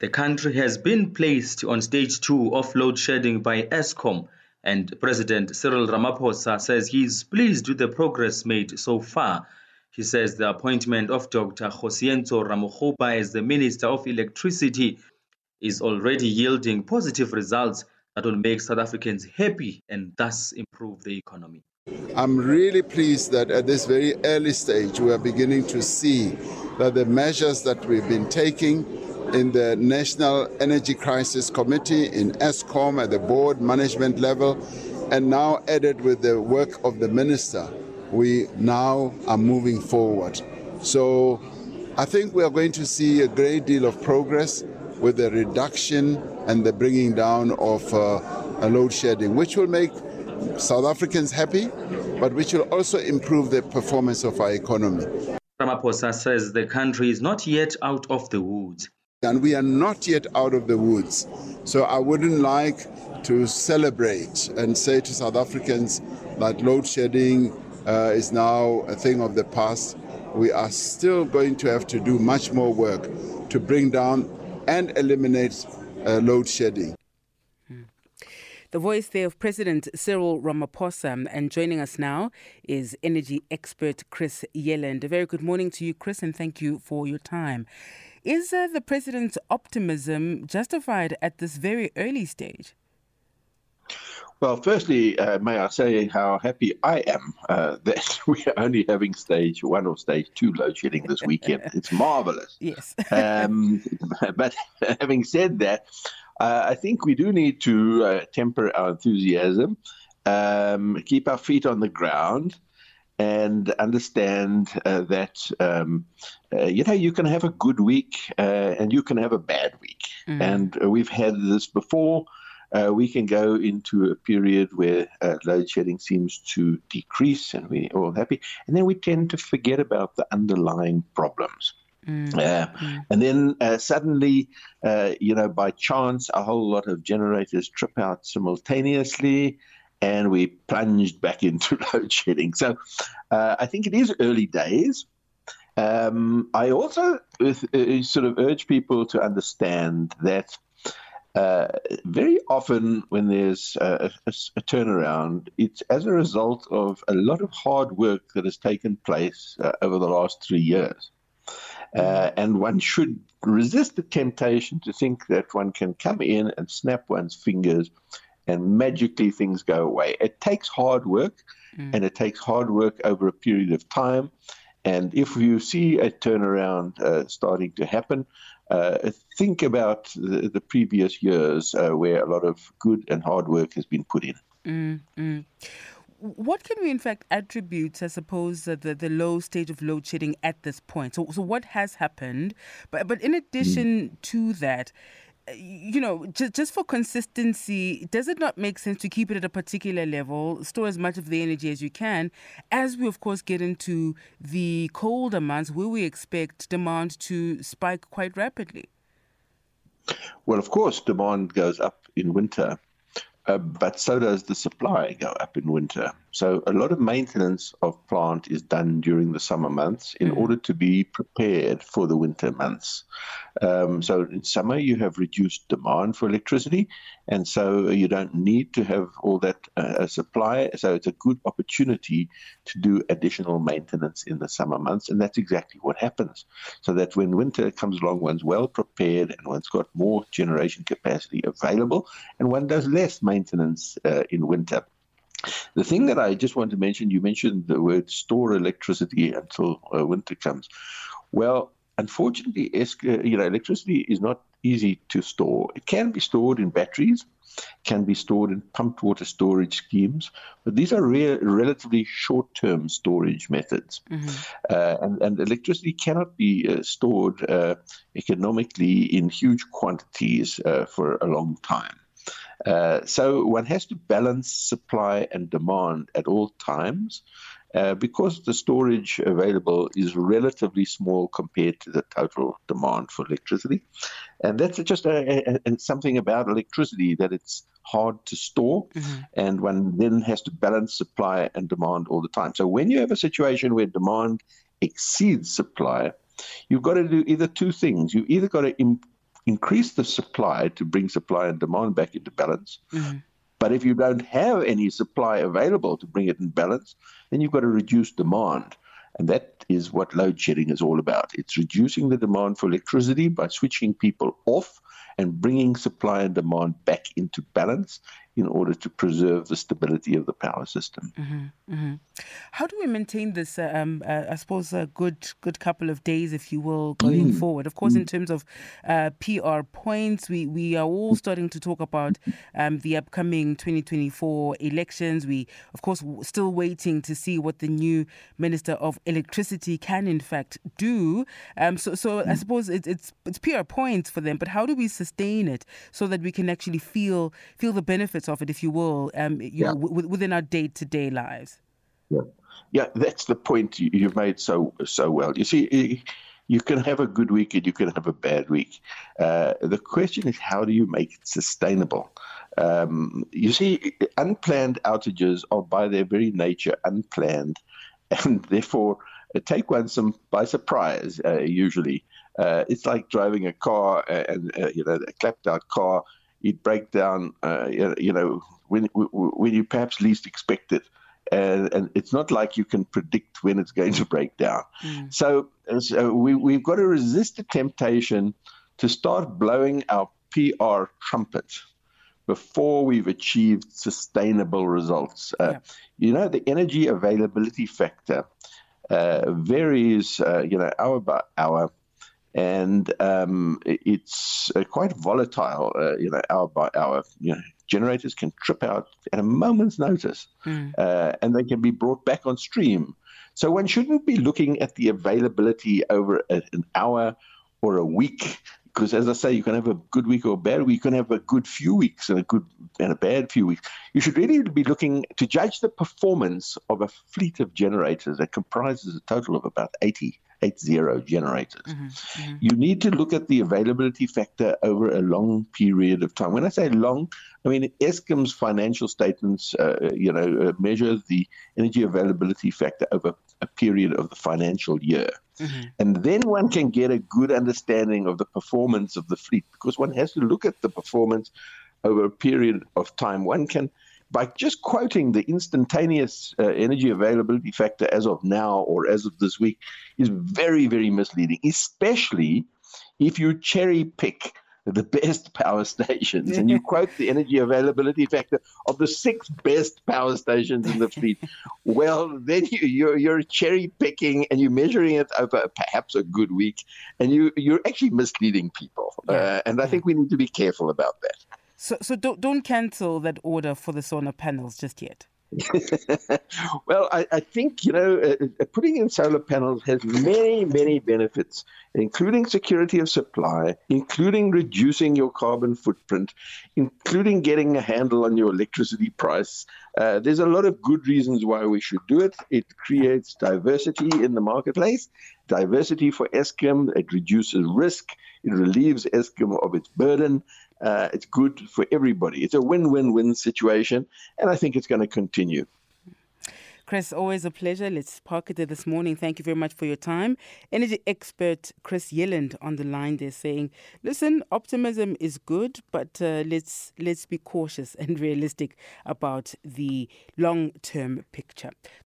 The country has been placed on stage 2 of load shedding by Eskom, and President Cyril Ramaphosa says he is pleased with the progress made so far. He says the appointment of Dr. Josienzo Ramukhova as the Minister of Electricity is already yielding positive results that will make South Africans happy and thus improve the economy. I'm really pleased that at this very early stage we are beginning to see that the measures that we've been taking in the National Energy Crisis Committee, in Eskom, at the board management level, and now added with the work of the minister, we now are moving forward. So I think we are going to see a great deal of progress with the reduction and the bringing down of load shedding, which will make South Africans happy, but which will also improve the performance of our economy. Ramaphosa says the country is not yet out of the woods. And we are not yet out of the woods. So I wouldn't like to celebrate and say to South Africans that load shedding is now a thing of the past. We are still going to have to do much more work to bring down and eliminate load shedding. The voice there of President Cyril Ramaphosa, and joining us now is energy expert Chris Yelland. A very good morning to you, Chris, and thank you for your time. Is the president's optimism justified at this very early stage? Well, firstly, may I say how happy I am that we are only having stage 1 or stage 2 load shedding this weekend. It's marvelous. Yes. But having said that, I think we do need to temper our enthusiasm, keep our feet on the ground, and understand that, you know, you can have a good week and you can have a bad week. Mm. And we've had this before. We can go into a period where load shedding seems to decrease and we're all happy. And then we tend to forget about the underlying problems. Mm-hmm. And then suddenly, you know, by chance, a whole lot of generators trip out simultaneously and we plunged back into load shedding. So I think it is early days. I also sort of urge people to understand that very often when there's a turnaround, it's as a result of a lot of hard work that has taken place over the last 3 years. And one should resist the temptation to think that one can come in and snap one's fingers and magically things go away. It takes hard work, and it takes hard work over a period of time. And if you see a turnaround starting to happen, think about the previous years where a lot of good and hard work has been put in. Mm-hmm. What can we in fact attribute, I suppose, the low stage of load shedding at this point? So what has happened? But in addition to that, you know, just for consistency, does it not make sense to keep it at a particular level, store as much of the energy as you can, as we, of course, get into the colder months where we expect demand to spike quite rapidly? Well, of course, demand goes up in winter, but so does the supply go up in winter. So a lot of maintenance of plant is done during the summer months in order to be prepared for the winter months. So in summer, you have reduced demand for electricity, and so you don't need to have all that supply. So it's a good opportunity to do additional maintenance in the summer months, and that's exactly what happens. So that when winter comes along, one's well prepared and one's got more generation capacity available, and one does less maintenance in winter. The thing that I just want to mention, you mentioned the word store electricity until winter comes. Well, unfortunately, you know, electricity is not easy to store. It can be stored in batteries, can be stored in pumped water storage schemes, but these are relatively short-term storage methods. Mm-hmm. And electricity cannot be stored economically in huge quantities for a long time. So one has to balance supply and demand at all times because the storage available is relatively small compared to the total demand for electricity. And that's just something about electricity, that it's hard to store, and one then has to balance supply and demand all the time. So when you have a situation where demand exceeds supply, you've got to do either two things. You've either got to increase the supply to bring supply and demand back into balance. Mm-hmm. But if you don't have any supply available to bring it in balance, then you've got to reduce demand. And that is what load shedding is all about. It's reducing the demand for electricity by switching people off and bringing supply and demand back into balance in order to preserve the stability of the power system. Mm-hmm, mm-hmm. How do we maintain this, I suppose, a good couple of days, if you will, going forward? Of course, in terms of PR points, we are all starting to talk about the upcoming 2024 elections. We, of course, still waiting to see what the new Minister of Electricity can, in fact, do. I suppose it's PR points for them, but how do we sustain it so that we can actually feel the benefits of it, if you will, within our day-to-day lives? Yeah, that's the point you've made so well. You see, you can have a good week and you can have a bad week. The question is, how do you make it sustainable? You see, unplanned outages are by their very nature unplanned, and therefore take one by surprise, usually. It's like driving a car and a clapped-out car. It breaks down, when you perhaps least expect it. And it's not like you can predict when it's going to break down. Mm. So we've got to resist the temptation to start blowing our PR trumpet before we've achieved sustainable results. The energy availability factor varies, hour by hour. And it's quite volatile, hour by hour. Generators can trip out at a moment's notice, and they can be brought back on stream. So one shouldn't be looking at the availability over an hour or a week, because, as I say, you can have a good week or a bad week. You can have a good few weeks and a bad few weeks. You should really be looking to judge the performance of a fleet of generators that comprises a total of about 80 generators. Mm-hmm. You need to look at the availability factor over a long period of time. When I say long, I mean Eskom's financial statements, measure the energy availability factor over a period of the financial year. Mm-hmm. And then one can get a good understanding of the performance of the fleet, because one has to look at the performance over a period of time. One can, by just quoting the instantaneous energy availability factor as of now or as of this week, is very, very misleading, especially if you cherry pick the best power stations and you quote the energy availability factor of the 6 best power stations in the fleet. Well, then you're cherry picking and you're measuring it over perhaps a good week, and you're actually misleading people. And I think we need to be careful about that. So don't cancel that order for the solar panels just yet. Well, I think, putting in solar panels has many, many benefits, including security of supply, including reducing your carbon footprint, including getting a handle on your electricity price. There's a lot of good reasons why we should do it. It creates diversity in the marketplace, diversity for Eskom. It reduces risk. It relieves Eskom of its burden. It's good for everybody. It's a win-win-win situation, and I think it's going to continue. Chris, always a pleasure. Let's park it there this morning. Thank you very much for your time. Energy expert Chris Yelland on the line there saying, listen, optimism is good, but let's be cautious and realistic about the long-term picture.